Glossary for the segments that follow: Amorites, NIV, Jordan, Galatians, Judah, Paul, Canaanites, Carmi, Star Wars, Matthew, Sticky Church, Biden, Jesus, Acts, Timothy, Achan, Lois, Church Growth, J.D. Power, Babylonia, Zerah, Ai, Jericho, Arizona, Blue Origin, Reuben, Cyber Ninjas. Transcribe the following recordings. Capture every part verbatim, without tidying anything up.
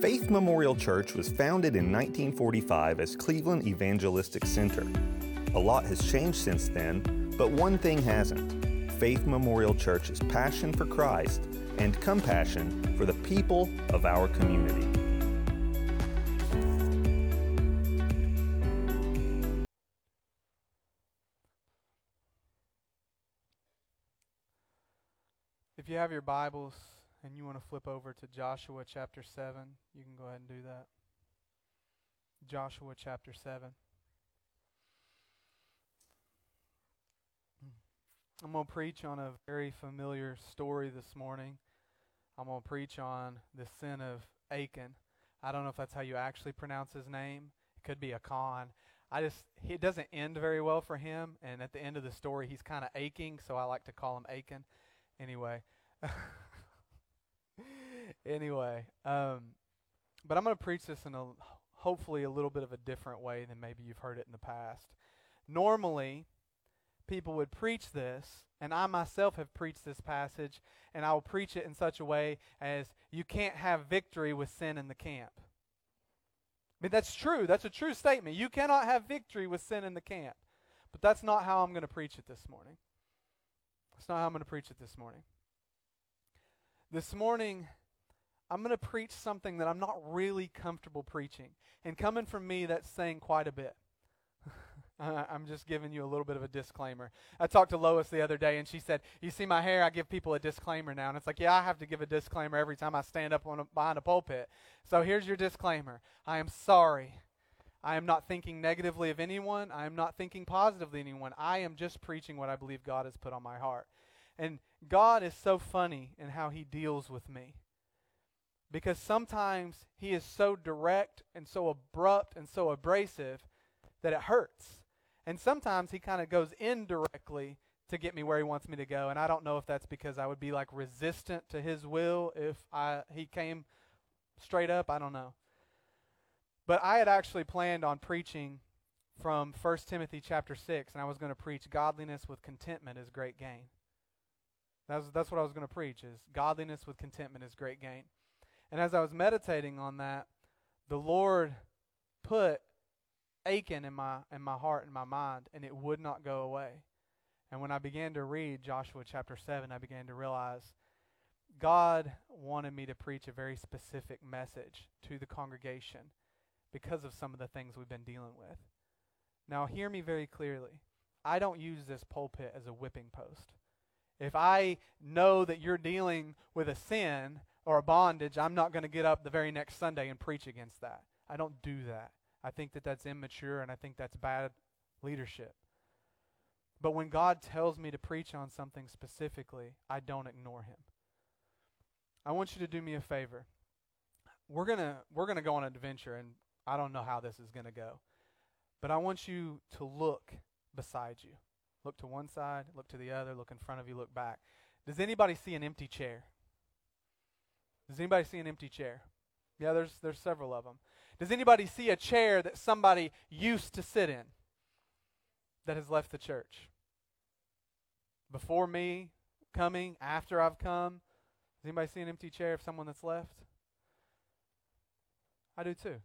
Faith Memorial Church was founded in nineteen forty-five as Cleveland Evangelistic Center. A lot has changed since then, but one thing hasn't. Faith Memorial Church's passion for Christ and compassion for the people of our community. If you have your Bibles and you want to flip over to Joshua chapter seven, you can go ahead and do that. Joshua chapter seven. I'm going to preach on a very familiar story this morning. I'm going to preach on the sin of Achan. I don't know if that's how you actually pronounce his name. It could be Achan. I just, it doesn't end very well for him, and at the end of the story, he's kind of aching, so I like to call him Achan. Anyway. anyway. Um, but I'm going to preach this in a, hopefully a little bit of a different way than maybe you've heard it in the past. Normally, people would preach this, and I myself have preached this passage, and I will preach it in such a way as you can't have victory with sin in the camp. I mean, that's true. That's a true statement. You cannot have victory with sin in the camp. But that's not how I'm going to preach it this morning. That's not how I'm going to preach it this morning. This morning, I'm going to preach something that I'm not really comfortable preaching. And coming from me, that's saying quite a bit. Uh, I'm just giving you a little bit of a disclaimer. I talked to Lois the other day, and she said, you see my hair, I give people a disclaimer now. And it's like, yeah, I have to give a disclaimer every time I stand up on a, behind a pulpit. So here's your disclaimer. I am sorry. I am not thinking negatively of anyone. I am not thinking positively of anyone. I am just preaching what I believe God has put on my heart. And God is so funny in how he deals with me. Because sometimes he is so direct and so abrupt and so abrasive that it hurts. And sometimes he kind of goes indirectly to get me where he wants me to go. And I don't know if that's because I would be like resistant to his will if I he came straight up. I don't know. But I had actually planned on preaching from First Timothy chapter six. And I was going to preach godliness with contentment is great gain. That's, that's what I was going to preach is godliness with contentment is great gain. And as I was meditating on that, the Lord put aching in my in my heart and my mind, and it would not go away. And when I began to read Joshua chapter seven, I began to realize God wanted me to preach a very specific message to the congregation because of some of the things we've been dealing with. Now hear me very clearly. I don't use this pulpit as a whipping post. If I know that you're dealing with a sin or a bondage, I'm not going to get up the very next Sunday and preach against that. I don't do that. I think that that's immature, and I think that's bad leadership. But when God tells me to preach on something specifically, I don't ignore him. I want you to do me a favor. We're gonna we're gonna go on an adventure, and I don't know how this is gonna go. But I want you to look beside you. Look to one side, look to the other, look in front of you, look back. Does anybody see an empty chair? Does anybody see an empty chair? Yeah, there's there's several of them. Does anybody see a chair that somebody used to sit in that has left the church? Before me, coming, after I've come, does anybody see an empty chair of someone that's left? I do too.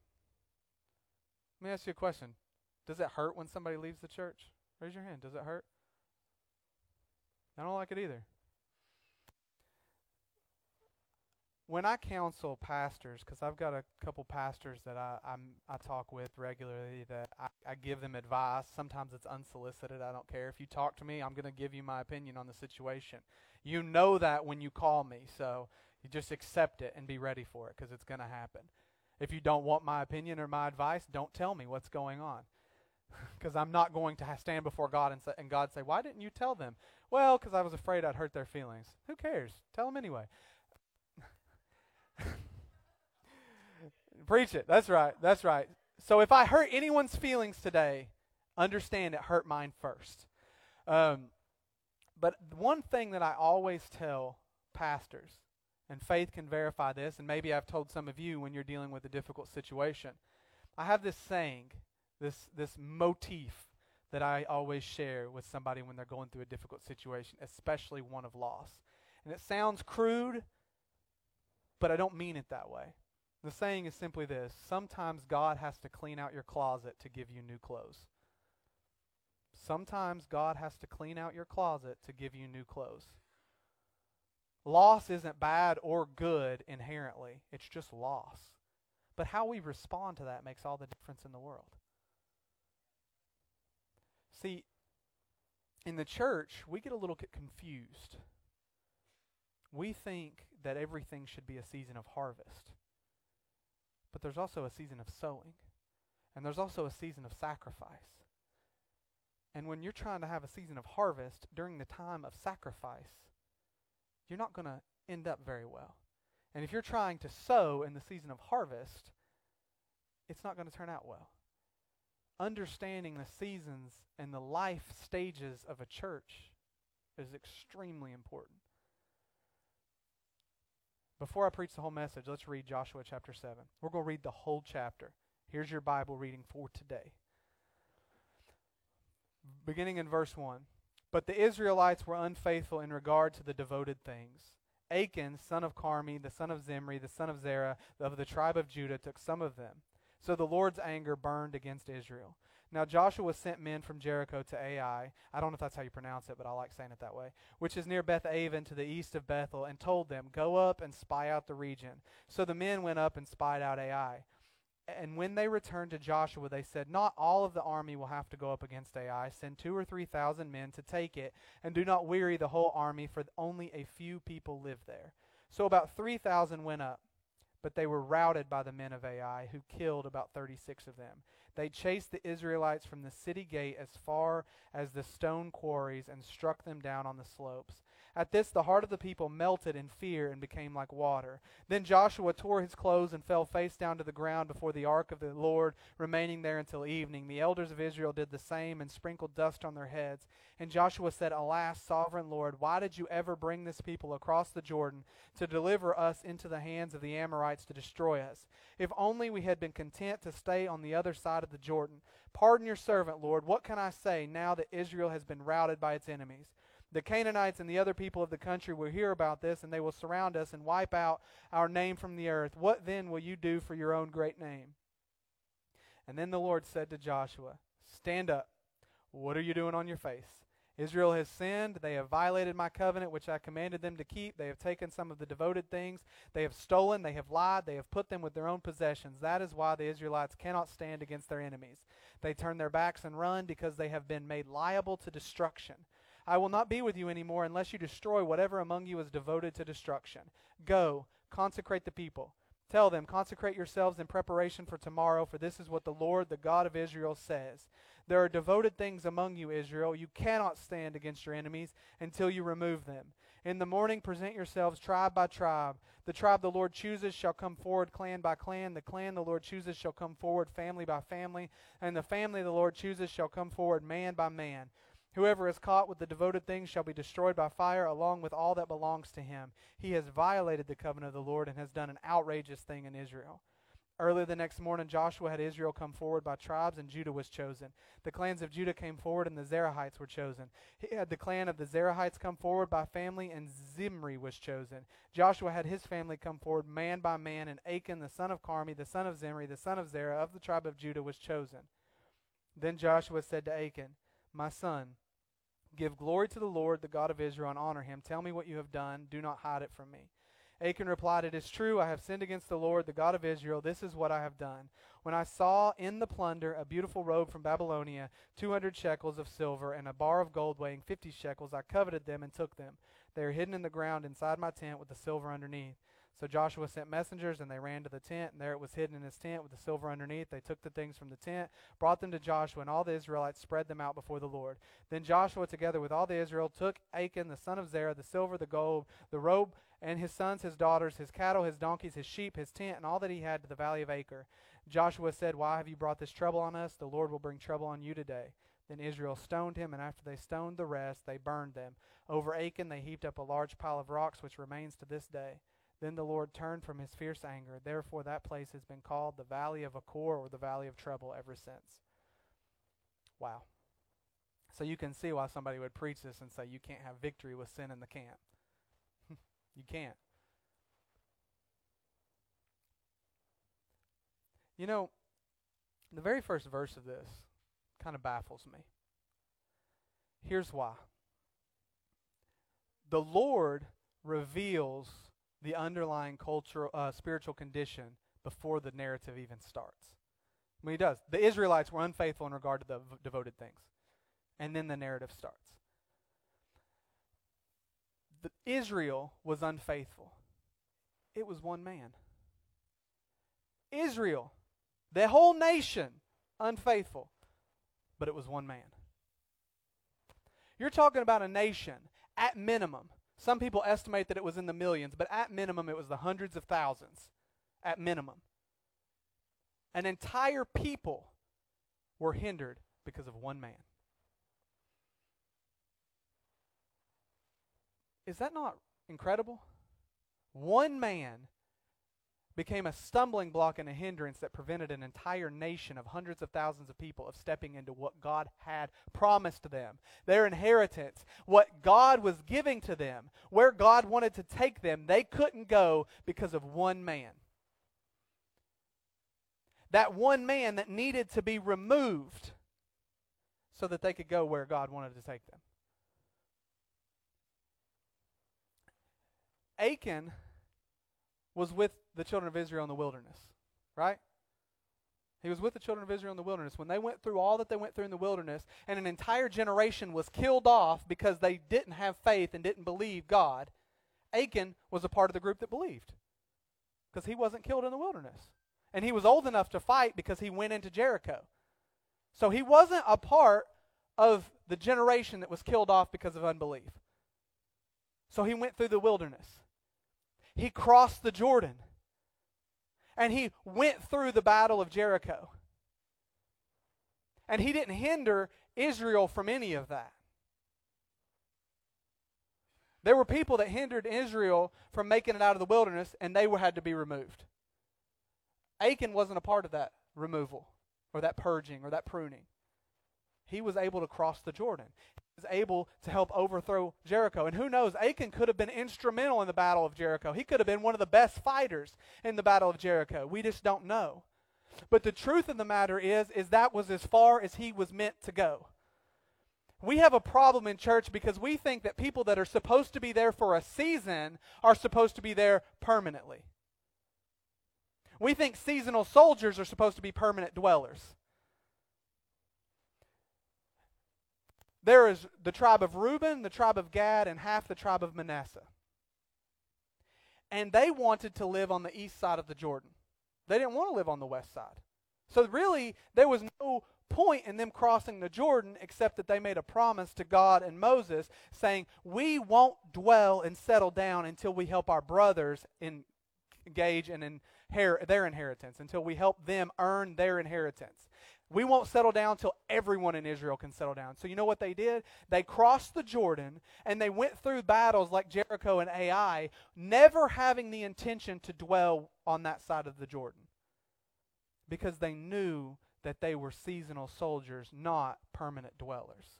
Let me ask you a question. Does it hurt when somebody leaves the church? Raise your hand. Does it hurt? I don't like it either. When I counsel pastors, because I've got a couple pastors that I I'm, I talk with regularly, that I, I give them advice. Sometimes it's unsolicited. I don't care. If you talk to me, I'm going to give you my opinion on the situation. You know that when you call me, so you just accept it and be ready for it because it's going to happen. If you don't want my opinion or my advice, don't tell me what's going on because I'm not going to stand before God and, sa- and God say, why didn't you tell them? Well, because I was afraid I'd hurt their feelings. Who cares? Tell them anyway. Preach it. That's right. That's right. So if I hurt anyone's feelings today, understand it hurt mine first. Um, but one thing that I always tell pastors, and Faith can verify this, and maybe I've told some of you when you're dealing with a difficult situation, I have this saying, this this motif that I always share with somebody when they're going through a difficult situation, especially one of loss. And it sounds crude, but I don't mean it that way. The saying is simply this: sometimes God has to clean out your closet to give you new clothes. Sometimes God has to clean out your closet to give you new clothes. Loss isn't bad or good inherently. It's just loss. But how we respond to that makes all the difference in the world. See, in the church, we get a little bit confused. We think that everything should be a season of harvest. But there's also a season of sowing. And there's also a season of sacrifice. And when you're trying to have a season of harvest during the time of sacrifice, you're not going to end up very well. And if you're trying to sow in the season of harvest, it's not going to turn out well. Understanding the seasons and the life stages of a church is extremely important. Before I preach the whole message, let's read Joshua chapter seven. We're going to read the whole chapter. Here's your Bible reading for today. Beginning in verse one. But the Israelites were unfaithful in regard to the devoted things. Achan, son of Carmi, the son of Zimri, the son of Zerah, of the tribe of Judah, took some of them. So the Lord's anger burned against Israel. Now Joshua sent men from Jericho to Ai, I don't know if that's how you pronounce it, but I like saying it that way, which is near Beth Aven to the east of Bethel, and told them, "Go up and spy out the region." So the men went up and spied out Ai. And when they returned to Joshua, they said, "Not all of the army will have to go up against Ai. Send two or three thousand men to take it, and do not weary the whole army, for only a few people live there." So about three thousand went up, but they were routed by the men of Ai, who killed about thirty-six of them. They chased the Israelites from the city gate as far as the stone quarries and struck them down on the slopes. At this, the heart of the people melted in fear and became like water. Then Joshua tore his clothes and fell face down to the ground before the ark of the Lord, remaining there until evening. The elders of Israel did the same and sprinkled dust on their heads. And Joshua said, "Alas, sovereign Lord, why did you ever bring this people across the Jordan to deliver us into the hands of the Amorites to destroy us? If only we had been content to stay on the other side of the Jordan. Pardon your servant, Lord. What can I say now that Israel has been routed by its enemies? The Canaanites and the other people of the country will hear about this, and they will surround us and wipe out our name from the earth. What then will you do for your own great name?" And then the Lord said to Joshua, "Stand up. What are you doing on your face? Israel has sinned. They have violated my covenant, which I commanded them to keep. They have taken some of the devoted things. They have stolen. They have lied. They have put them with their own possessions. That is why the Israelites cannot stand against their enemies. They turn their backs and run because they have been made liable to destruction. I will not be with you anymore unless you destroy whatever among you is devoted to destruction. Go, consecrate the people. Tell them, consecrate yourselves in preparation for tomorrow, for this is what the Lord, the God of Israel, says. There are devoted things among you, Israel. You cannot stand against your enemies until you remove them. In the morning present yourselves tribe by tribe. The tribe the Lord chooses shall come forward clan by clan. The clan the Lord chooses shall come forward family by family. And the family the Lord chooses shall come forward man by man. Whoever is caught with the devoted things shall be destroyed by fire along with all that belongs to him. He has violated the covenant of the Lord and has done an outrageous thing in Israel." Early the next morning, Joshua had Israel come forward by tribes, and Judah was chosen. The clans of Judah came forward, and the Zerahites were chosen. He had the clan of the Zerahites come forward by family, and Zimri was chosen. Joshua had his family come forward man by man, and Achan, the son of Carmi, the son of Zimri, the son of Zerah, of the tribe of Judah, was chosen. Then Joshua said to Achan, "My son, give glory to the Lord, the God of Israel, and honor him. Tell me what you have done. Do not hide it from me." Achan replied, "It is true. I have sinned against the Lord, the God of Israel. This is what I have done. When I saw in the plunder a beautiful robe from Babylonia, two hundred shekels of silver, and a bar of gold weighing fifty shekels, I coveted them and took them. They are hidden in the ground inside my tent with the silver underneath." So Joshua sent messengers, and they ran to the tent, and there it was hidden in his tent with the silver underneath. They took the things from the tent, brought them to Joshua, and all the Israelites spread them out before the Lord. Then Joshua, together with all the Israel, took Achan, the son of Zerah, the silver, the gold, the robe, and his sons, his daughters, his cattle, his donkeys, his sheep, his tent, and all that he had to the Valley of Achor. Joshua said, "Why have you brought this trouble on us? The Lord will bring trouble on you today." Then Israel stoned him, and after they stoned the rest, they burned them. Over Achan they heaped up a large pile of rocks, which remains to this day. Then the Lord turned from his fierce anger. Therefore, that place has been called the Valley of Achor, or the Valley of Trouble, ever since. Wow. So you can see why somebody would preach this and say you can't have victory with sin in the camp. You can't. You know, the very first verse of this kind of baffles me. Here's why. The Lord reveals the underlying cultural, uh, spiritual condition before the narrative even starts. I mean, he does. The Israelites were unfaithful in regard to the v- devoted things. And then the narrative starts. The Israel was unfaithful. It was one man. Israel, the whole nation, unfaithful. But it was one man. You're talking about a nation, at minimum. Some people estimate that it was in the millions, but at minimum it was the hundreds of thousands. At minimum. An entire people were hindered because of one man. Is that not incredible? One man became a stumbling block and a hindrance that prevented an entire nation of hundreds of thousands of people of stepping into what God had promised them, their inheritance, what God was giving to them, where God wanted to take them. They couldn't go because of one man. That one man that needed to be removed so that they could go where God wanted to take them. Achan was with the children of Israel in the wilderness, right? He was with the children of Israel in the wilderness. When they went through all that they went through in the wilderness, and an entire generation was killed off because they didn't have faith and didn't believe God, Achan was a part of the group that believed because he wasn't killed in the wilderness. And he was old enough to fight because he went into Jericho. So he wasn't a part of the generation that was killed off because of unbelief. So he went through the wilderness. He crossed the Jordan. And he went through the battle of Jericho. And he didn't hinder Israel from any of that. There were people that hindered Israel from making it out of the wilderness, and they were, had to be removed. Achan wasn't a part of that removal or that purging or that pruning. He was able to cross the Jordan. He was able to help overthrow Jericho. And who knows, Achan could have been instrumental in the battle of Jericho. He could have been one of the best fighters in the battle of Jericho. We just don't know. But the truth of the matter is, is that was as far as he was meant to go. We have a problem in church because we think that people that are supposed to be there for a season are supposed to be there permanently. We think seasonal soldiers are supposed to be permanent dwellers. There is the tribe of Reuben, the tribe of Gad, and half the tribe of Manasseh. And they wanted to live on the east side of the Jordan. They didn't want to live on the west side. So really, there was no point in them crossing the Jordan except that they made a promise to God and Moses saying, we won't dwell and settle down until we help our brothers engage and in their inheritance, until we help them earn their inheritance. We won't settle down till everyone in Israel can settle down. So you know what they did? They crossed the Jordan and they went through battles like Jericho and Ai, never having the intention to dwell on that side of the Jordan because they knew that they were seasonal soldiers, not permanent dwellers.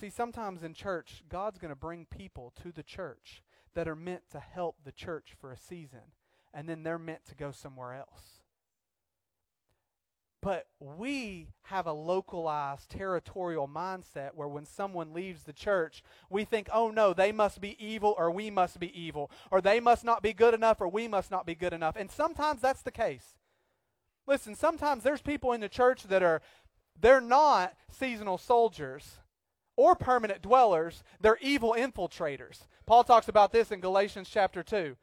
See, sometimes in church, God's going to bring people to the church that are meant to help the church for a season. And then they're meant to go somewhere else. But we have a localized territorial mindset where when someone leaves the church, we think, oh no, they must be evil or we must be evil. Or they must not be good enough or we must not be good enough. And sometimes that's the case. Listen, sometimes there's people in the church that are, they're not seasonal soldiers or permanent dwellers. They're evil infiltrators. Paul talks about this in Galatians chapter two.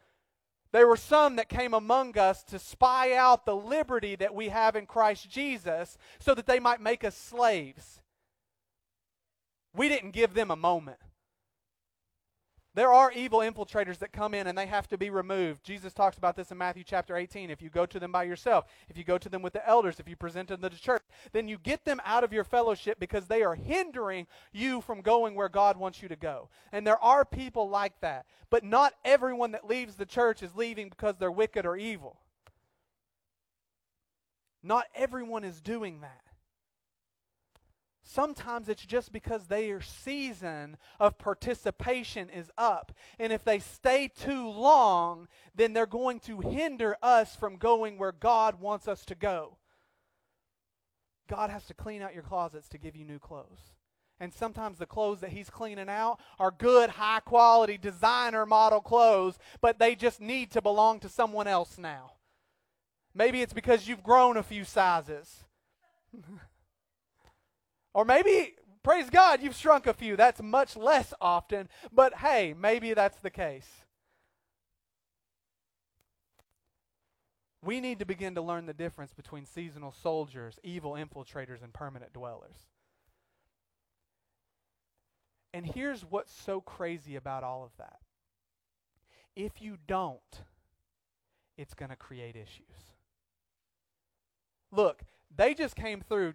There were some that came among us to spy out the liberty that we have in Christ Jesus so that they might make us slaves. We didn't give them a moment. There are evil infiltrators that come in and they have to be removed. Jesus talks about this in Matthew chapter eighteen. If you go to them by yourself, if you go to them with the elders, if you present them to the church, then you get them out of your fellowship because they are hindering you from going where God wants you to go. And there are people like that. But not everyone that leaves the church is leaving because they're wicked or evil. Not everyone is doing that. Sometimes it's just because their season of participation is up. And if they stay too long, then they're going to hinder us from going where God wants us to go. God has to clean out your closets to give you new clothes. And sometimes the clothes that he's cleaning out are good, high-quality, designer model clothes, but they just need to belong to someone else now. Maybe it's because you've grown a few sizes. Or maybe, praise God, you've shrunk a few. That's much less often, but hey, maybe that's the case. We need to begin to learn the difference between seasonal soldiers, evil infiltrators, and permanent dwellers. And here's what's so crazy about all of that. If you don't, it's going to create issues. Look, they just came through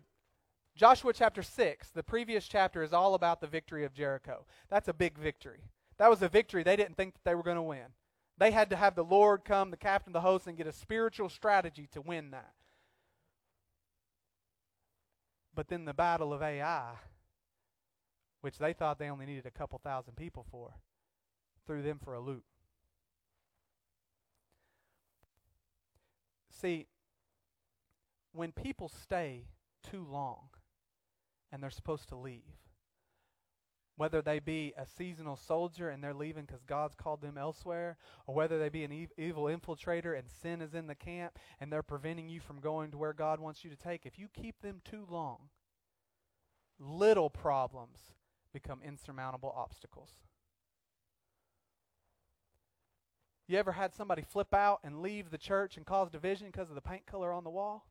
Joshua chapter six. The previous chapter is all about the victory of Jericho. That's a big victory. That was a victory they didn't think that they were going to win. They had to have the Lord come, the captain of the host, and get a spiritual strategy to win that. But then the battle of Ai, which they thought they only needed a couple thousand people for, threw them for a loop. See, when people stay too long and they're supposed to leave, whether they be a seasonal soldier and they're leaving because God's called them elsewhere, or whether they be an ev- evil infiltrator and sin is in the camp and they're preventing you from going to where God wants you to take, if you keep them too long, little problems become insurmountable obstacles. You ever had somebody flip out and leave the church and cause division because of the paint color on the wall?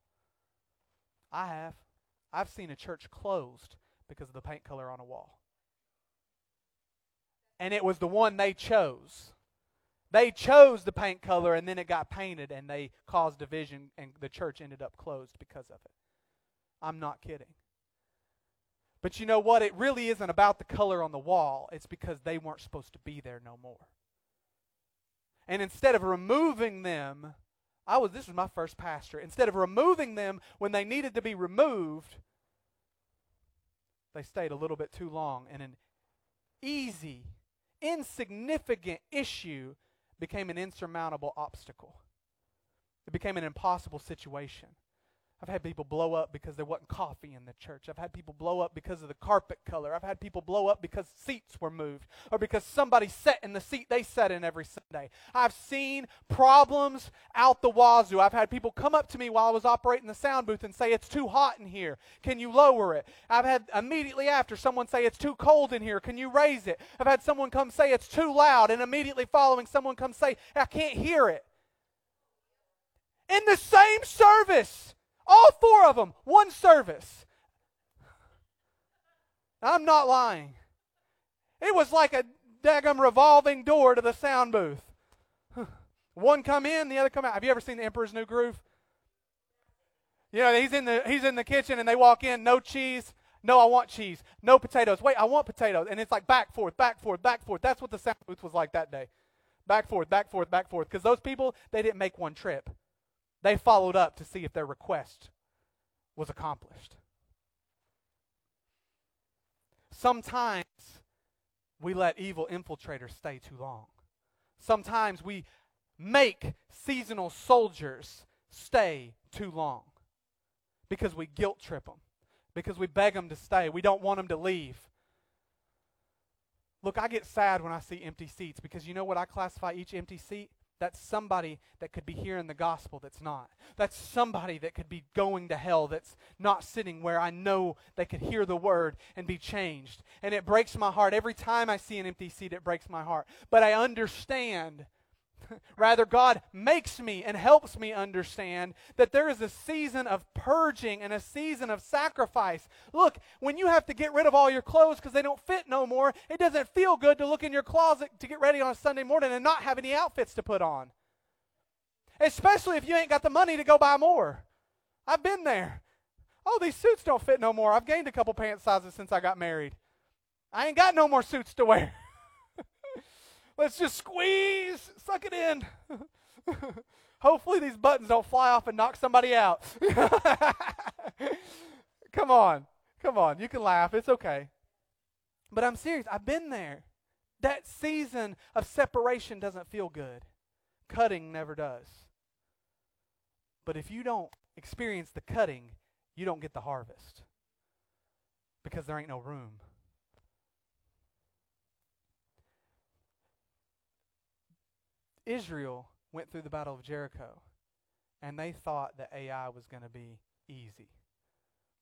I have. I've seen a church closed because of the paint color on a wall. And it was the one they chose. They chose the paint color and then it got painted and they caused division and the church ended up closed because of it. I'm not kidding. But you know what? It really isn't about the color on the wall. It's because they weren't supposed to be there no more. And instead of removing them, I was. This was my first pastor. Instead of removing them when they needed to be removed, they stayed a little bit too long. And an easy, insignificant issue became an insurmountable obstacle. It became an impossible situation. I've had people blow up because there wasn't coffee in the church. I've had people blow up because of the carpet color. I've had people blow up because seats were moved or because somebody sat in the seat they sat in every Sunday. I've seen problems out the wazoo. I've had people come up to me while I was operating the sound booth and say, it's too hot in here. Can you lower it? I've had immediately after someone say, it's too cold in here. Can you raise it? I've had someone come say, it's too loud. And immediately following, someone come say, I can't hear it. In the same service. All four of them, one service. I'm not lying. It was like a daggum revolving door to the sound booth. One come in, the other come out. Have you ever seen the Emperor's New Groove? You know, he's in the he's in the kitchen and they walk in, no cheese. No, I want cheese. No potatoes. Wait, I want potatoes. And it's like back, forth, back, forth, back, forth. That's what the sound booth was like that day. Back, forth, back, forth, back, forth. Because those people, they didn't make one trip. They followed up to see if their request was accomplished. Sometimes we let evil infiltrators stay too long. Sometimes we make seasonal soldiers stay too long because we guilt trip them, because we beg them to stay. We don't want them to leave. Look, I get sad when I see empty seats because you know what I classify each empty seat? That's somebody that could be hearing the gospel that's not. That's somebody that could be going to hell that's not sitting where I know they could hear the word and be changed. And it breaks my heart. Every time I see an empty seat, it breaks my heart. But I understand. Rather, God makes me and helps me understand that there is a season of purging and a season of sacrifice. Look, when you have to get rid of all your clothes because they don't fit no more, it doesn't feel good to look in your closet to get ready on a Sunday morning and not have any outfits to put on. Especially if you ain't got the money to go buy more. I've been there. Oh, these suits don't fit no more. I've gained a couple pant sizes since I got married. I ain't got no more suits to wear. Let's just squeeze, suck it in. Hopefully these buttons don't fly off and knock somebody out. Come on. Come on, you can laugh. It's okay. But I'm serious. I've been there. That season of separation doesn't feel good. Cutting never does. But if you don't experience the cutting, you don't get the harvest because there ain't no room. Israel went through the Battle of Jericho, and they thought that Ai was going to be easy.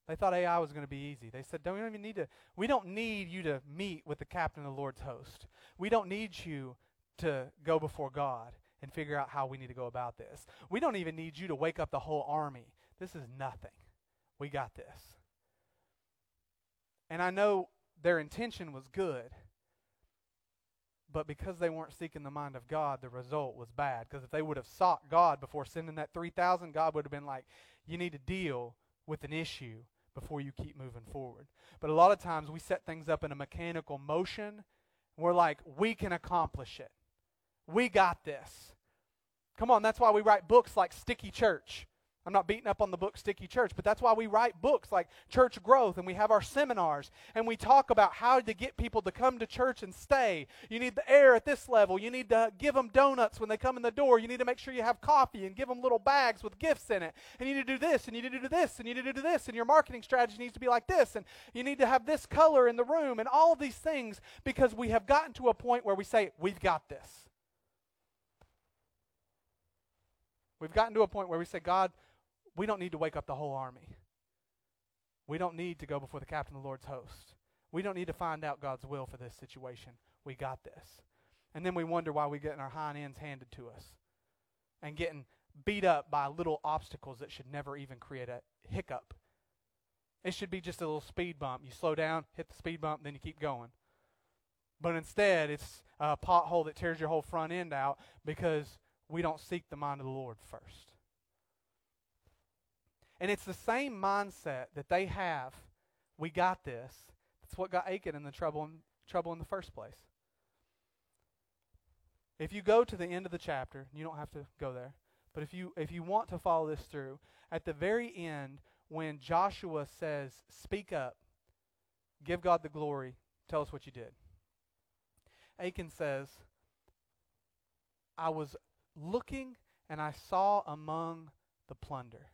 They thought Ai was going to be easy. They said, "Don't we don't even need to. We don't need you to meet with the captain of the Lord's host. We don't need you to go before God and figure out how we need to go about this. We don't even need you to wake up the whole army. This is nothing. We got this." And I know their intention was good, but because they weren't seeking the mind of God, the result was bad. Because if they would have sought God before sending that three thousand, God would have been like, "You need to deal with an issue before you keep moving forward." But a lot of times we set things up in a mechanical motion. We're like, "We can accomplish it. We got this." Come on, that's why we write books like Sticky Church. I'm not beating up on the book Sticky Church, but that's why we write books like Church Growth, and we have our seminars, and we talk about how to get people to come to church and stay. You need the air at this level. You need to give them donuts when they come in the door. You need to make sure you have coffee and give them little bags with gifts in it. And you need to do this, and you need to do this, and you need to do this, and your marketing strategy needs to be like this, and you need to have this color in the room, and all of these things, because we have gotten to a point where we say, "We've got this." We've gotten to a point where we say, "God, we don't need to wake up the whole army. We don't need to go before the captain of the Lord's host. We don't need to find out God's will for this situation. We got this." And then we wonder why we're getting our hind ends handed to us and getting beat up by little obstacles that should never even create a hiccup. It should be just a little speed bump. You slow down, hit the speed bump, then you keep going. But instead, it's a pothole that tears your whole front end out because we don't seek the mind of the Lord first. And it's the same mindset that they have. We got this. That's what got Achan in the trouble in, trouble in the first place. If you go to the end of the chapter, you don't have to go there, but if you if you want to follow this through, at the very end, when Joshua says, "Speak up, give God the glory, tell us what you did," Achan says, "I was looking and I saw among the plunder."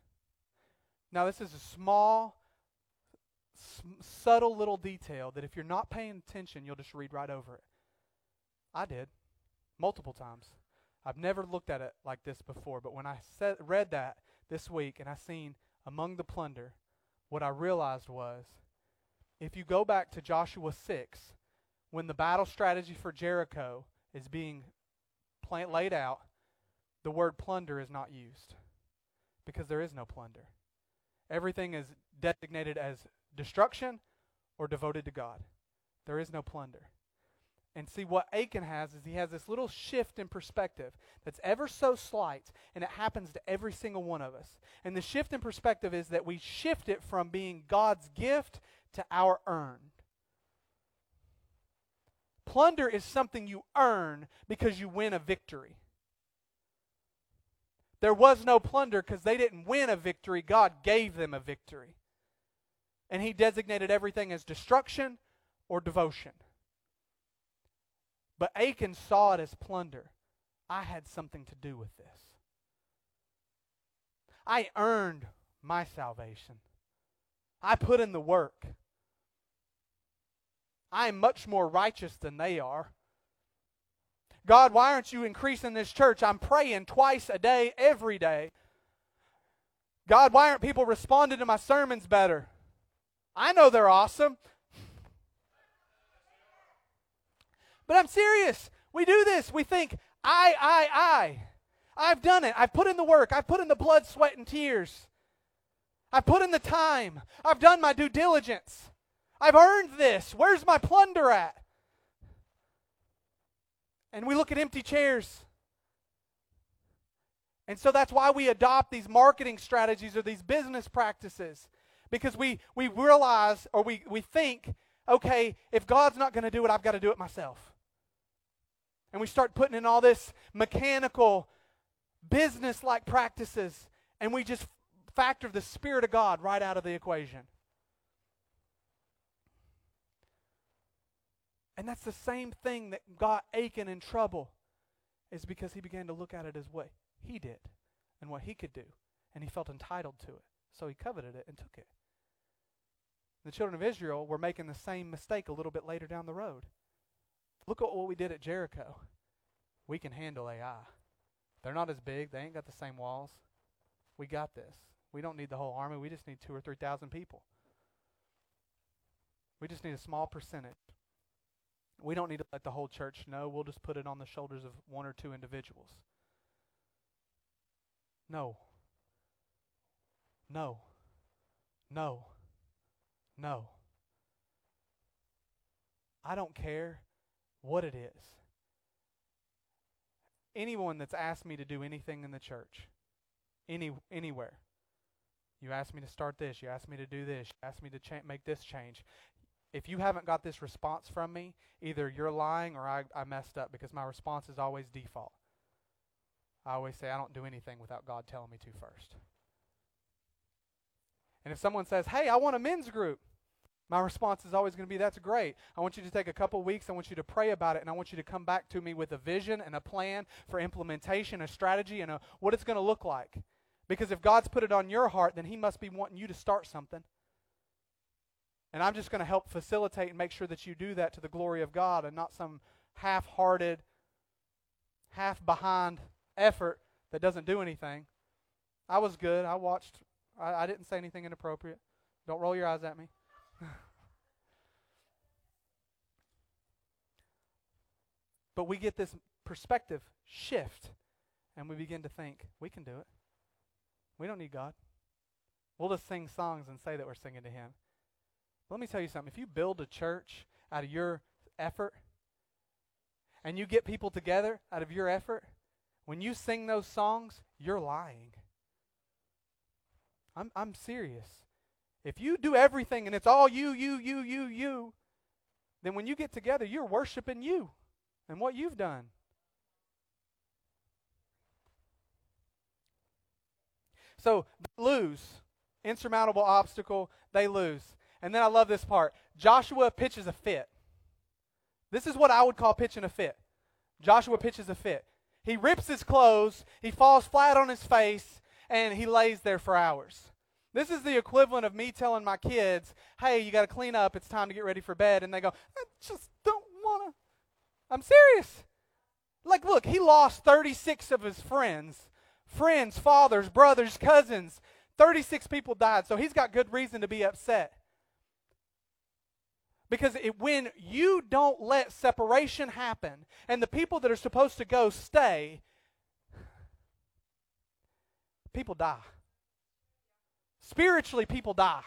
Now, this is a small, s- subtle little detail that if you're not paying attention, you'll just read right over it. I did, multiple times. I've never looked at it like this before, but when I said, read that this week and I seen among the plunder, what I realized was, if you go back to Joshua six, when the battle strategy for Jericho is being pl- laid out, the word plunder is not used because there is no plunder. Everything is designated as destruction or devoted to God. There is no plunder. And see, what Achan has is he has this little shift in perspective that's ever so slight, and it happens to every single one of us. And the shift in perspective is that we shift it from being God's gift to our earned. Plunder is something you earn because you win a victory. There was no plunder because they didn't win a victory. God gave them a victory. And he designated everything as destruction or devotion. But Achan saw it as plunder. I had something to do with this. I earned my salvation. I put in the work. I am much more righteous than they are. God, why aren't you increasing this church? I'm praying twice a day, every day. God, why aren't people responding to my sermons better? I know they're awesome. But I'm serious. We do this. We think, I, I, I. I've done it. I've put in the work. I've put in the blood, sweat, and tears. I've put in the time. I've done my due diligence. I've earned this. Where's my plunder at? And we look at empty chairs. And so that's why we adopt these marketing strategies or these business practices. Because we, we realize or we, we think, okay, if God's not going to do it, I've got to do it myself. And we start putting in all this mechanical, business-like practices. And we just factor the Spirit of God right out of the equation. And that's the same thing that got Achan in trouble, is because he began to look at it as what he did and what he could do. And he felt entitled to it. So he coveted it and took it. The children of Israel were making the same mistake a little bit later down the road. Look at what we did at Jericho. We can handle Ai. They're not as big. They ain't got the same walls. We got this. We don't need the whole army. We just need two or three thousand people. We just need a small percentage. We don't need to let the whole church know. We'll just put it on the shoulders of one or two individuals. No. No. No. No. I don't care what it is. Anyone that's asked me to do anything in the church, any anywhere, you asked me to start this, you asked me to do this, you asked me to cha- make this change. If you haven't got this response from me, either you're lying or I, I messed up, because my response is always default. I always say I don't do anything without God telling me to first. And if someone says, hey, I want a men's group, my response is always going to be, that's great. I want you to take a couple weeks. I want you to pray about it. And I want you to come back to me with a vision and a plan for implementation, a strategy, and a, what it's going to look like. Because if God's put it on your heart, then he must be wanting you to start something. And I'm just going to help facilitate and make sure that you do that to the glory of God, and not some half-hearted, half-behind effort that doesn't do anything. I was good. I watched. I, I didn't say anything inappropriate. Don't roll your eyes at me. But we get this perspective shift, and we begin to think, we can do it. We don't need God. We'll just sing songs and say that we're singing to him. Let me tell you something. If you build a church out of your effort, and you get people together out of your effort, when you sing those songs, you're lying. I'm I'm serious. If you do everything and it's all you, you, you, you, you, then when you get together, you're worshiping you and what you've done. So they lose. Insurmountable obstacle, they lose. And then I love this part. Joshua pitches a fit. This is what I would call pitching a fit. Joshua pitches a fit. He rips his clothes, he falls flat on his face, and he lays there for hours. This is the equivalent of me telling my kids, hey, you got to clean up. It's time to get ready for bed. And they go, I just don't want to. I'm serious. Like, look, he lost thirty-six of his friends. Friends, fathers, brothers, cousins. thirty-six people died. So he's got good reason to be upset. Because it, when you don't let separation happen and the people that are supposed to go stay, people die. Spiritually, people die,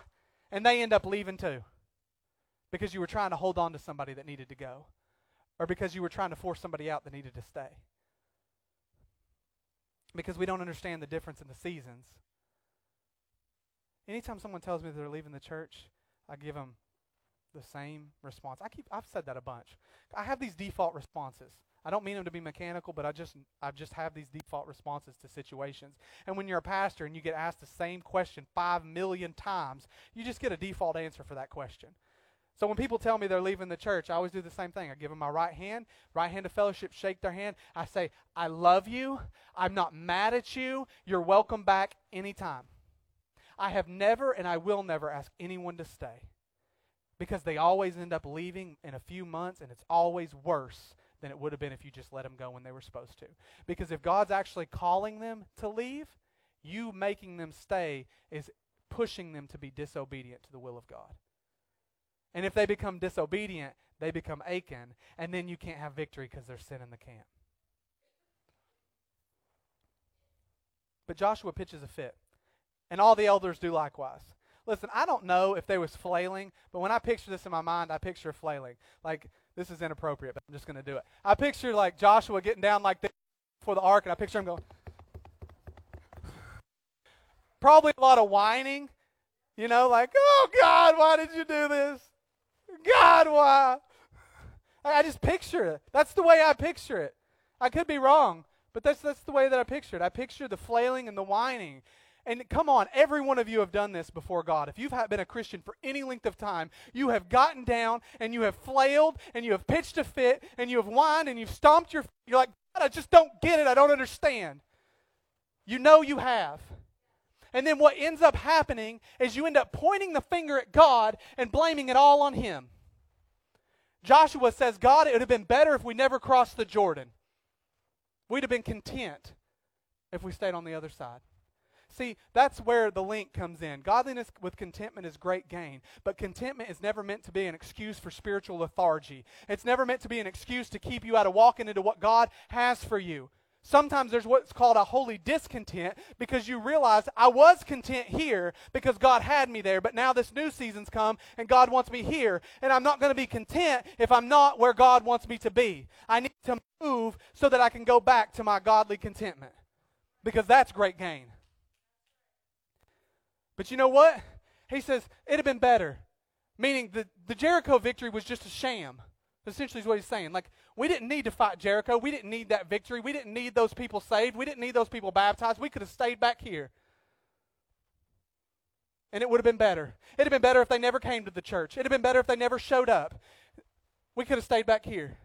and they end up leaving too, because you were trying to hold on to somebody that needed to go, or because you were trying to force somebody out that needed to stay, because we don't understand the difference in the seasons. Anytime someone tells me they're leaving the church, I give them the same response. I keep, I've said that a bunch. I have these default responses. I don't mean them to be mechanical, but I just I just have these default responses to situations. And when you're a pastor and you get asked the same question five million times, you just get a default answer for that question. So when people tell me they're leaving the church, I always do the same thing. I give them my right hand, right hand of fellowship, shake their hand. I say, I love you. I'm not mad at you. You're welcome back anytime. I have never and I will never ask anyone to stay, because they always end up leaving in a few months, and it's always worse than it would have been if you just let them go when they were supposed to. Because if God's actually calling them to leave, you making them stay is pushing them to be disobedient to the will of God. And if they become disobedient, they become Achan, and then you can't have victory because there's sin in the camp. But Joshua pitches a fit, and all the elders do likewise. Listen, I don't know if they was flailing, but when I picture this in my mind, I picture flailing. Like, this is inappropriate, but I'm just going to do it. I picture, like, Joshua getting down like this before the ark, and I picture him going. Probably a lot of whining, you know, like, oh, God, why did you do this? God, why? I just picture it. That's the way I picture it. I could be wrong, but that's that's the way that I picture it. I picture the flailing and the whining. And come on, every one of you have done this before God. If you've been a Christian for any length of time, you have gotten down and you have flailed and you have pitched a fit and you have whined and you've stomped your feet. You're like, God, I just don't get it. I don't understand. You know you have. And then what ends up happening is you end up pointing the finger at God and blaming it all on him. Joshua says, God, it would have been better if we never crossed the Jordan. We'd have been content if we stayed on the other side. See, that's where the link comes in. Godliness with contentment is great gain, but contentment is never meant to be an excuse for spiritual lethargy. It's never meant to be an excuse to keep you out of walking into what God has for you. Sometimes there's what's called a holy discontent because you realize I was content here because God had me there, but now this new season's come and God wants me here, and I'm not going to be content if I'm not where God wants me to be. I need to move so that I can go back to my godly contentment because that's great gain. But you know what? He says, it'd have been better. Meaning the, the Jericho victory was just a sham. Essentially is what he's saying. Like, we didn't need to fight Jericho. We didn't need that victory. We didn't need those people saved. We didn't need those people baptized. We could have stayed back here. And it would have been better. It would have been better if they never came to the church. It would have been better if they never showed up. We could have stayed back here.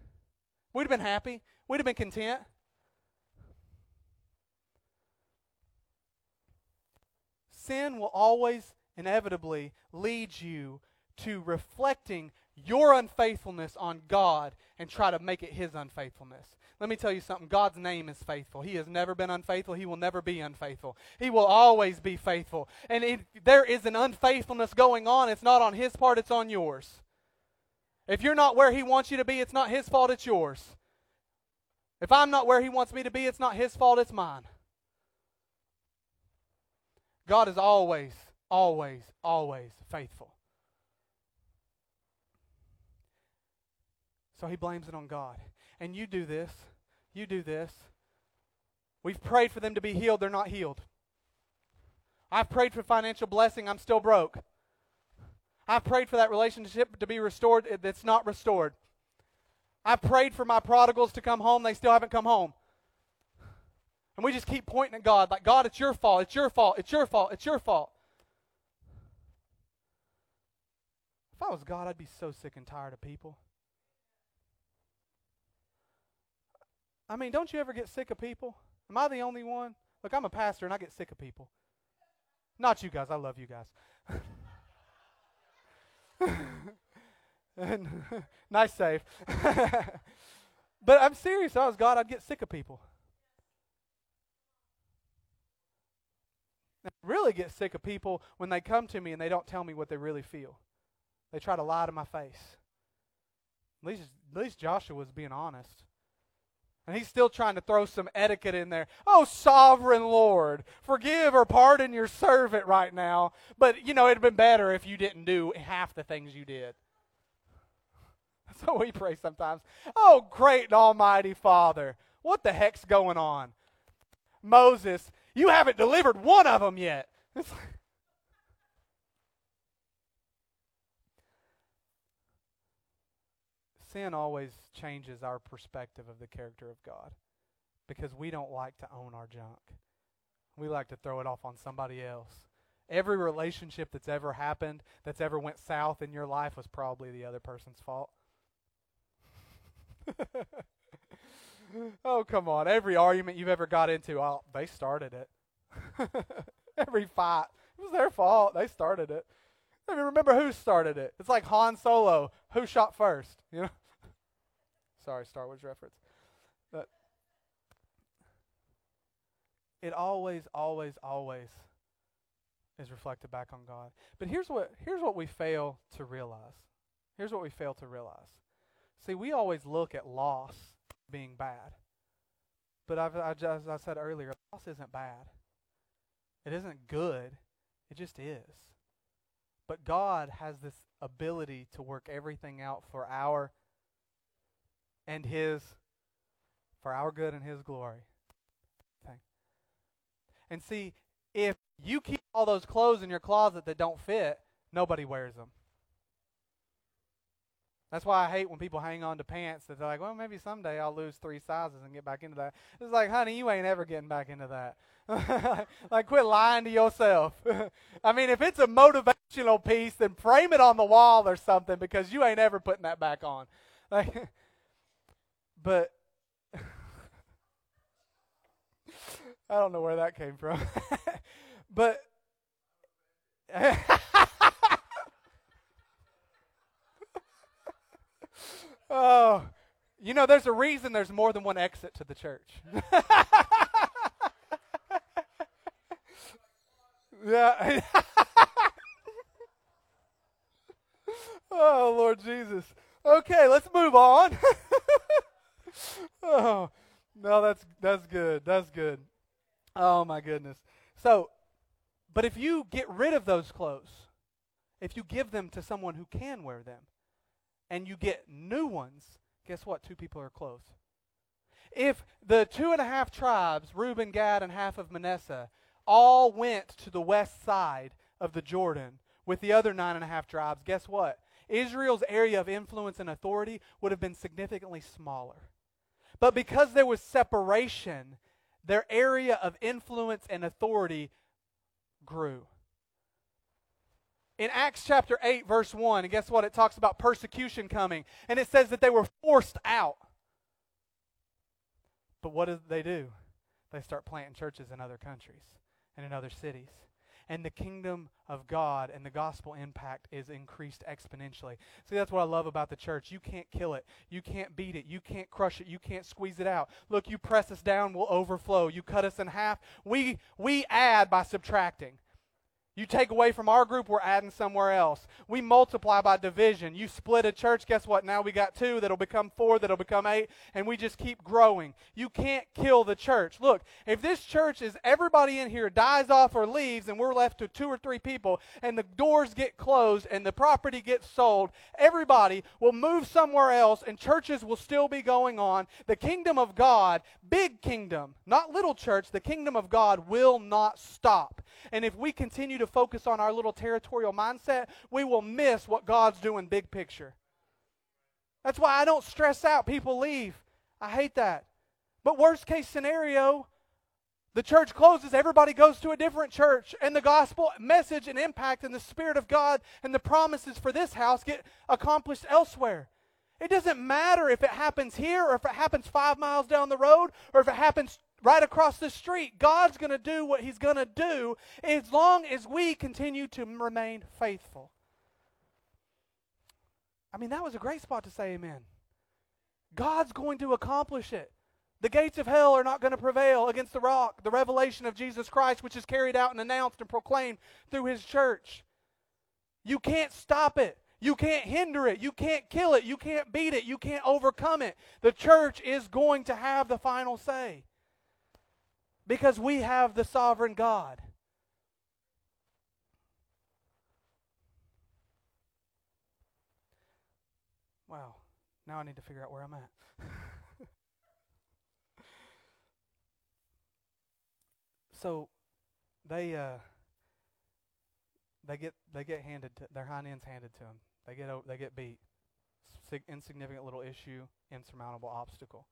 We'd have been happy. We'd have been content. Sin will always inevitably lead you to reflecting your unfaithfulness on God and try to make it his unfaithfulness. Let me tell you something. God's name is faithful. He has never been unfaithful. He will never be unfaithful. He will always be faithful. And if there is an unfaithfulness going on, it's not on his part, it's on yours. If you're not where he wants you to be, it's not his fault, it's yours. If I'm not where he wants me to be, it's not his fault, it's mine. God is always, always, always faithful. So he blames it on God. And you do this. You do this. We've prayed for them to be healed. They're not healed. I've prayed for financial blessing. I'm still broke. I've prayed for that relationship to be restored. It's not restored. I've prayed for my prodigals to come home. They still haven't come home. And we just keep pointing at God, like, God, it's your fault, it's your fault, it's your fault, it's your fault. If I was God, I'd be so sick and tired of people. I mean, don't you ever get sick of people? Am I the only one? Look, I'm a pastor and I get sick of people. Not you guys, I love you guys. And, nice save. But I'm serious, if I was God, I'd get sick of people. I really get sick of people when they come to me and they don't tell me what they really feel. They try to lie to my face. At least, at least Joshua was being honest. And he's still trying to throw some etiquette in there. Oh, sovereign Lord, forgive or pardon your servant right now. But, you know, it'd have been better if you didn't do half the things you did. That's how we pray sometimes. Oh, great and almighty Father, what the heck's going on? Moses, you haven't delivered one of them yet. Like, sin always changes our perspective of the character of God because we don't like to own our junk. We like to throw it off on somebody else. Every relationship that's ever happened, that's ever went south in your life was probably the other person's fault. Oh, come on. Every argument you've ever got into, oh, they started it. Every fight, it was their fault. They started it. I mean, remember who started it. It's like Han Solo. Who shot first? You know? Sorry, Star Wars reference. But it always, always, always is reflected back on God. But here's what here's what we fail to realize. Here's what we fail to realize. See, we always look at loss being bad. But I've, I just, as I said earlier, loss isn't bad. It isn't good. It just is. But God has this ability to work everything out for our and His, for our good and His glory. Okay. And see, if you keep all those clothes in your closet that don't fit, nobody wears them. That's why I hate when people hang on to pants that they're like, well, maybe someday I'll lose three sizes and get back into that. It's like, honey, you ain't ever getting back into that. like, like, quit lying to yourself. I mean, if it's a motivational piece, then frame it on the wall or something, because you ain't ever putting that back on. Like, but I don't know where that came from. but... Oh, you know, there's a reason there's more than one exit to the church. Yeah. Oh, Lord Jesus. Okay, let's move on. Oh, no, that's that's good. That's good. Oh, my goodness. So, but if you get rid of those clothes, if you give them to someone who can wear them, and you get new ones, guess what? Two people are close. If the two and a half tribes, Reuben, Gad, and half of Manasseh, all went to the west side of the Jordan with the other nine and a half tribes, guess what? Israel's area of influence and authority would have been significantly smaller. But because there was separation, their area of influence and authority grew. In Acts chapter eight, verse one, and guess what? It talks about persecution coming. And it says that they were forced out. But what did they do? They start planting churches in other countries and in other cities. And the kingdom of God and the gospel impact is increased exponentially. See, that's what I love about the church. You can't kill it. You can't beat it. You can't crush it. You can't squeeze it out. Look, you press us down, we'll overflow. You cut us in half. We, we add by subtracting. You take away from our group, we're adding somewhere else. We multiply by division. You split a church, guess what? Now we got two, that'll become four, that'll become eight, and we just keep growing. You can't kill the church. Look, if this church is everybody in here dies off or leaves and we're left to two or three people and the doors get closed and the property gets sold, everybody will move somewhere else and churches will still be going on. The kingdom of God, big kingdom, not little church, the kingdom of God will not stop. And if we continue to focus on our little territorial mindset, we will miss what God's doing big picture. That's why I don't stress out people leave. I hate that. But worst case scenario, the church closes, everybody goes to a different church, and the gospel message and impact and the Spirit of God and the promises for this house get accomplished elsewhere. It doesn't matter if it happens here or if it happens five miles down the road or if it happens right across the street. God's going to do what he's going to do as long as we continue to remain faithful. I mean, that was a great spot to say amen. God's going to accomplish it. The gates of hell are not going to prevail against the rock, the revelation of Jesus Christ, which is carried out and announced and proclaimed through his church. You can't stop it. You can't hinder it. You can't kill it. You can't beat it. You can't overcome it. The church is going to have the final say, because we have the sovereign God. Wow. Now I need to figure out where I'm at. So they uh, they get they get handed to, their hind ends handed to them. They get they get beat. Sig- insignificant little issue, insurmountable obstacle,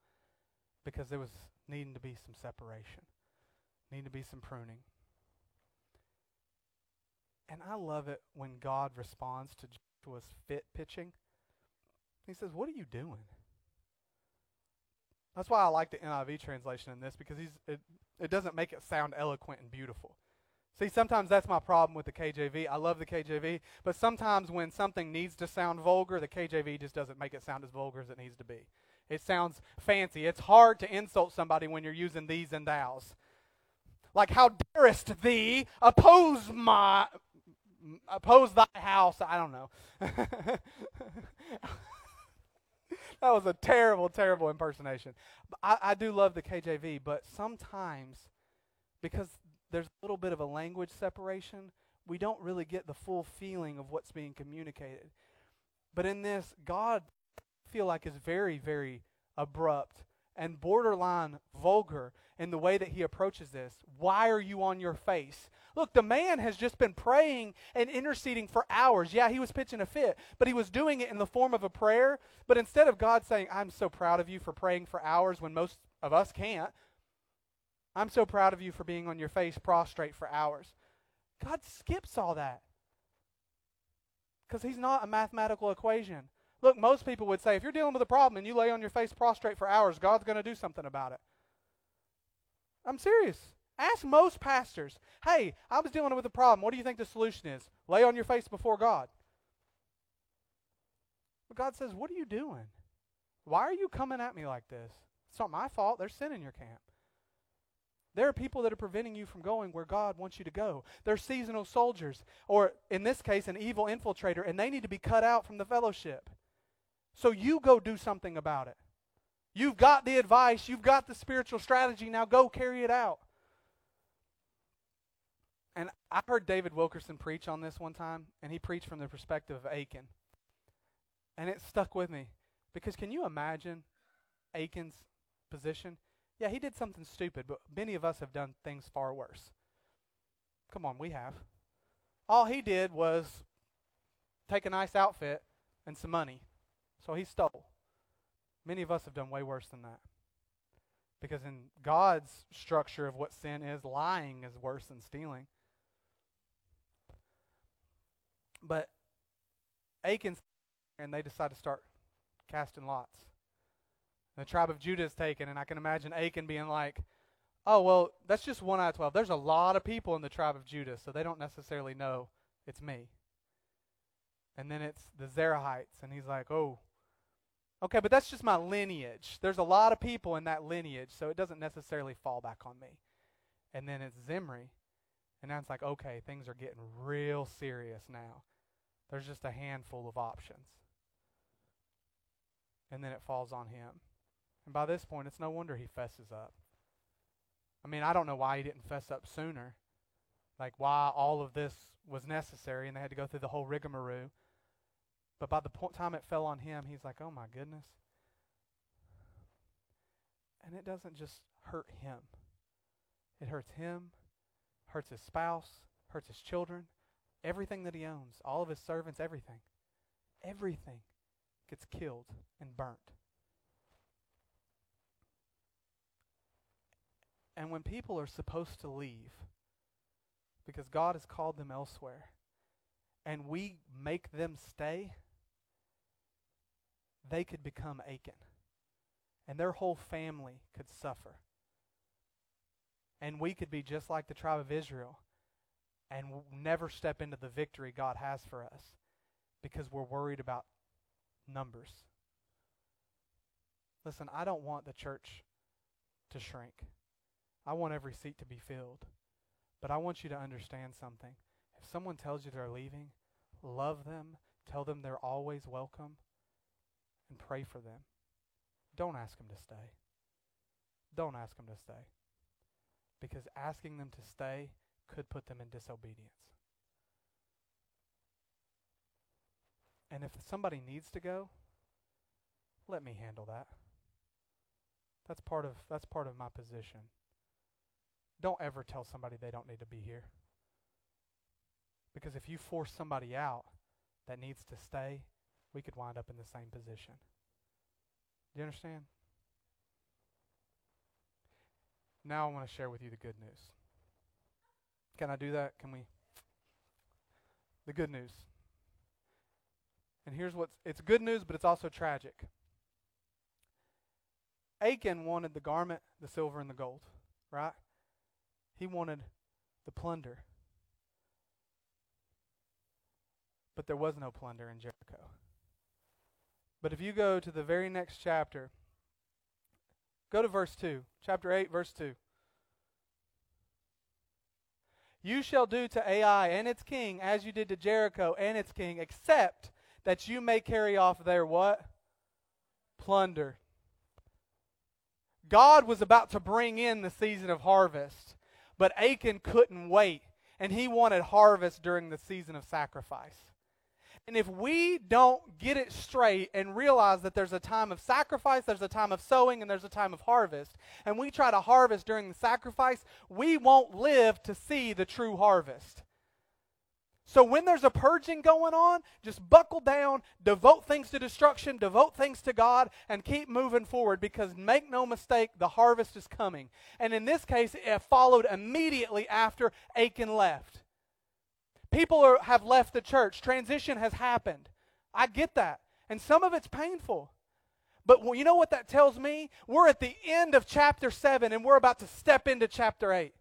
because there was needing to be some separation. Need to be some pruning. And I love it when God responds to Joshua's fit pitching. He says, what are you doing? That's why I like the N I V translation in this, because he's it, it doesn't make it sound eloquent and beautiful. See, sometimes that's my problem with the K J V. I love the K J V, but sometimes when something needs to sound vulgar, the K J V just doesn't make it sound as vulgar as it needs to be. It sounds fancy. It's hard to insult somebody when you're using these and thous. Like, how darest thee oppose my, oppose thy house? I don't know. That was a terrible, terrible impersonation. I, I do love the K J V, but sometimes, because there's a little bit of a language separation, we don't really get the full feeling of what's being communicated. But in this, God, I feel like, is very, very abrupt and borderline vulgar in the way that he approaches this. Why are you on your face? Look, the man has just been praying and interceding for hours. Yeah, he was pitching a fit, but he was doing it in the form of a prayer. But instead of God saying, I'm so proud of you for praying for hours when most of us can't, I'm so proud of you for being on your face prostrate for hours, God skips all that because he's not a mathematical equation. Look, most people would say, if you're dealing with a problem and you lay on your face prostrate for hours, God's going to do something about it. I'm serious. Ask most pastors, hey, I was dealing with a problem. What do you think the solution is? Lay on your face before God. But God says, what are you doing? Why are you coming at me like this? It's not my fault. There's sin in your camp. There are people that are preventing you from going where God wants you to go. They're seasonal soldiers, or in this case, an evil infiltrator, and they need to be cut out from the fellowship. So you go do something about it. You've got the advice. You've got the spiritual strategy. Now go carry it out. And I heard David Wilkerson preach on this one time, and he preached from the perspective of Achan. And it stuck with me, because can you imagine Achan's position? Yeah, he did something stupid, but many of us have done things far worse. Come on, we have. All he did was take a nice outfit and some money, so he stole. Many of us have done way worse than that. Because in God's structure of what sin is, lying is worse than stealing. But Achan and they decide to start casting lots. The tribe of Judah is taken, and I can imagine Achan being like, oh, well, that's just one out of twelve. There's a lot of people in the tribe of Judah, so they don't necessarily know it's me. And then it's the Zerahites, and he's like, oh, okay, but that's just my lineage. There's a lot of people in that lineage, so it doesn't necessarily fall back on me. And then it's Zimri, and now it's like, okay, things are getting real serious now. There's just a handful of options. And then it falls on him. And by this point, it's no wonder he fesses up. I mean, I don't know why he didn't fess up sooner, like why all of this was necessary and they had to go through the whole rigmarole. But by the po- time it fell on him, he's like, oh my goodness. And it doesn't just hurt him. It hurts him, hurts his spouse, hurts his children, everything that he owns, all of his servants, everything. Everything gets killed and burnt. And when people are supposed to leave because God has called them elsewhere and we make them stay, they could become Achan. And their whole family could suffer. And we could be just like the tribe of Israel and never step into the victory God has for us because we're worried about numbers. Listen, I don't want the church to shrink. I want every seat to be filled. But I want you to understand something. If someone tells you they're leaving, love them, tell them they're always welcome, and pray for them. Don't ask them to stay. Don't ask them to stay. Because asking them to stay could put them in disobedience. And if somebody needs to go, let me handle that. That's part of, that's part of my position. Don't ever tell somebody they don't need to be here. Because if you force somebody out that needs to stay, we could wind up in the same position. Do you understand? Now I want to share with you the good news. Can I do that? Can we? The good news. And here's what's, it's good news, but it's also tragic. Achan wanted the garment, the silver, and the gold, right? He wanted the plunder. But there was no plunder in Jericho. But if you go to the very next chapter, go to verse two, chapter eight, verse two. You shall do to Ai and its king as you did to Jericho and its king, except that you may carry off their what? Plunder. God was about to bring in the season of harvest. But Achan couldn't wait, and he wanted harvest during the season of sacrifice. And if we don't get it straight and realize that there's a time of sacrifice, there's a time of sowing, and there's a time of harvest, and we try to harvest during the sacrifice, we won't live to see the true harvest. So when there's a purging going on, just buckle down, devote things to destruction, devote things to God, and keep moving forward, because make no mistake, the harvest is coming. And in this case, it followed immediately after Achan left. People are, have left the church. Transition has happened. I get that. And some of it's painful. But you know what that tells me? We're at the end of chapter seven, and we're about to step into chapter eight.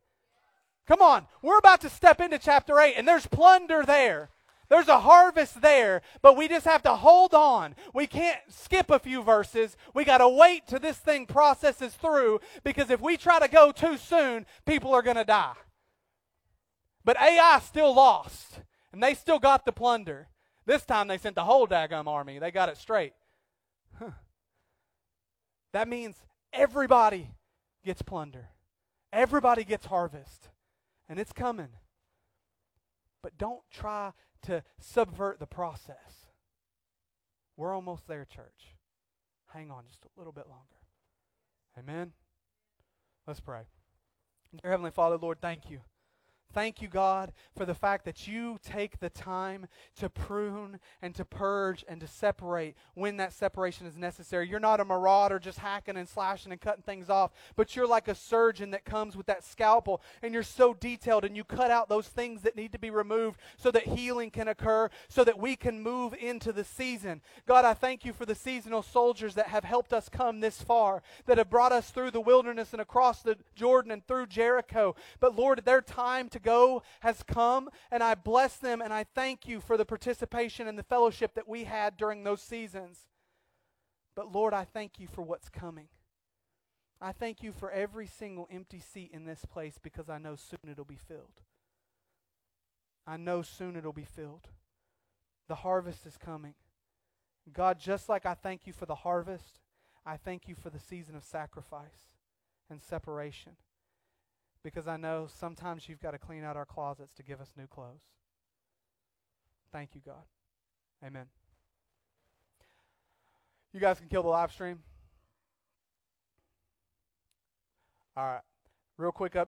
Come on, we're about to step into chapter eight, and there's plunder there. There's a harvest there, but we just have to hold on. We can't skip a few verses. We got to wait till this thing processes through, because if we try to go too soon, people are going to die. But Ai still lost, and they still got the plunder. This time they sent the whole daggum army. They got it straight. Huh. That means everybody gets plunder. Everybody gets harvest. And it's coming. But don't try to subvert the process. We're almost there, church. Hang on just a little bit longer. Amen? Let's pray. Dear Heavenly Father, Lord, thank you. Thank you, God, for the fact that you take the time to prune and to purge and to separate when that separation is necessary. You're not a marauder just hacking and slashing and cutting things off, but you're like a surgeon that comes with that scalpel, and you're so detailed, and you cut out those things that need to be removed so that healing can occur, so that we can move into the season. God, I thank you for the seasonal soldiers that have helped us come this far, that have brought us through the wilderness and across the Jordan and through Jericho. But Lord, their time to go has come, and I bless them, and I thank you for the participation and the fellowship that we had during those seasons. But Lord, I thank you for what's coming. I thank you for every single empty seat in this place, because I know soon it'll be filled. I know soon it'll be filled. The harvest is coming. God, just like I thank you for the harvest, I thank you for the season of sacrifice and separation. Because I know sometimes you've got to clean out our closets to give us new clothes. Thank you, God. Amen. You guys can kill the live stream. All right. Real quick up.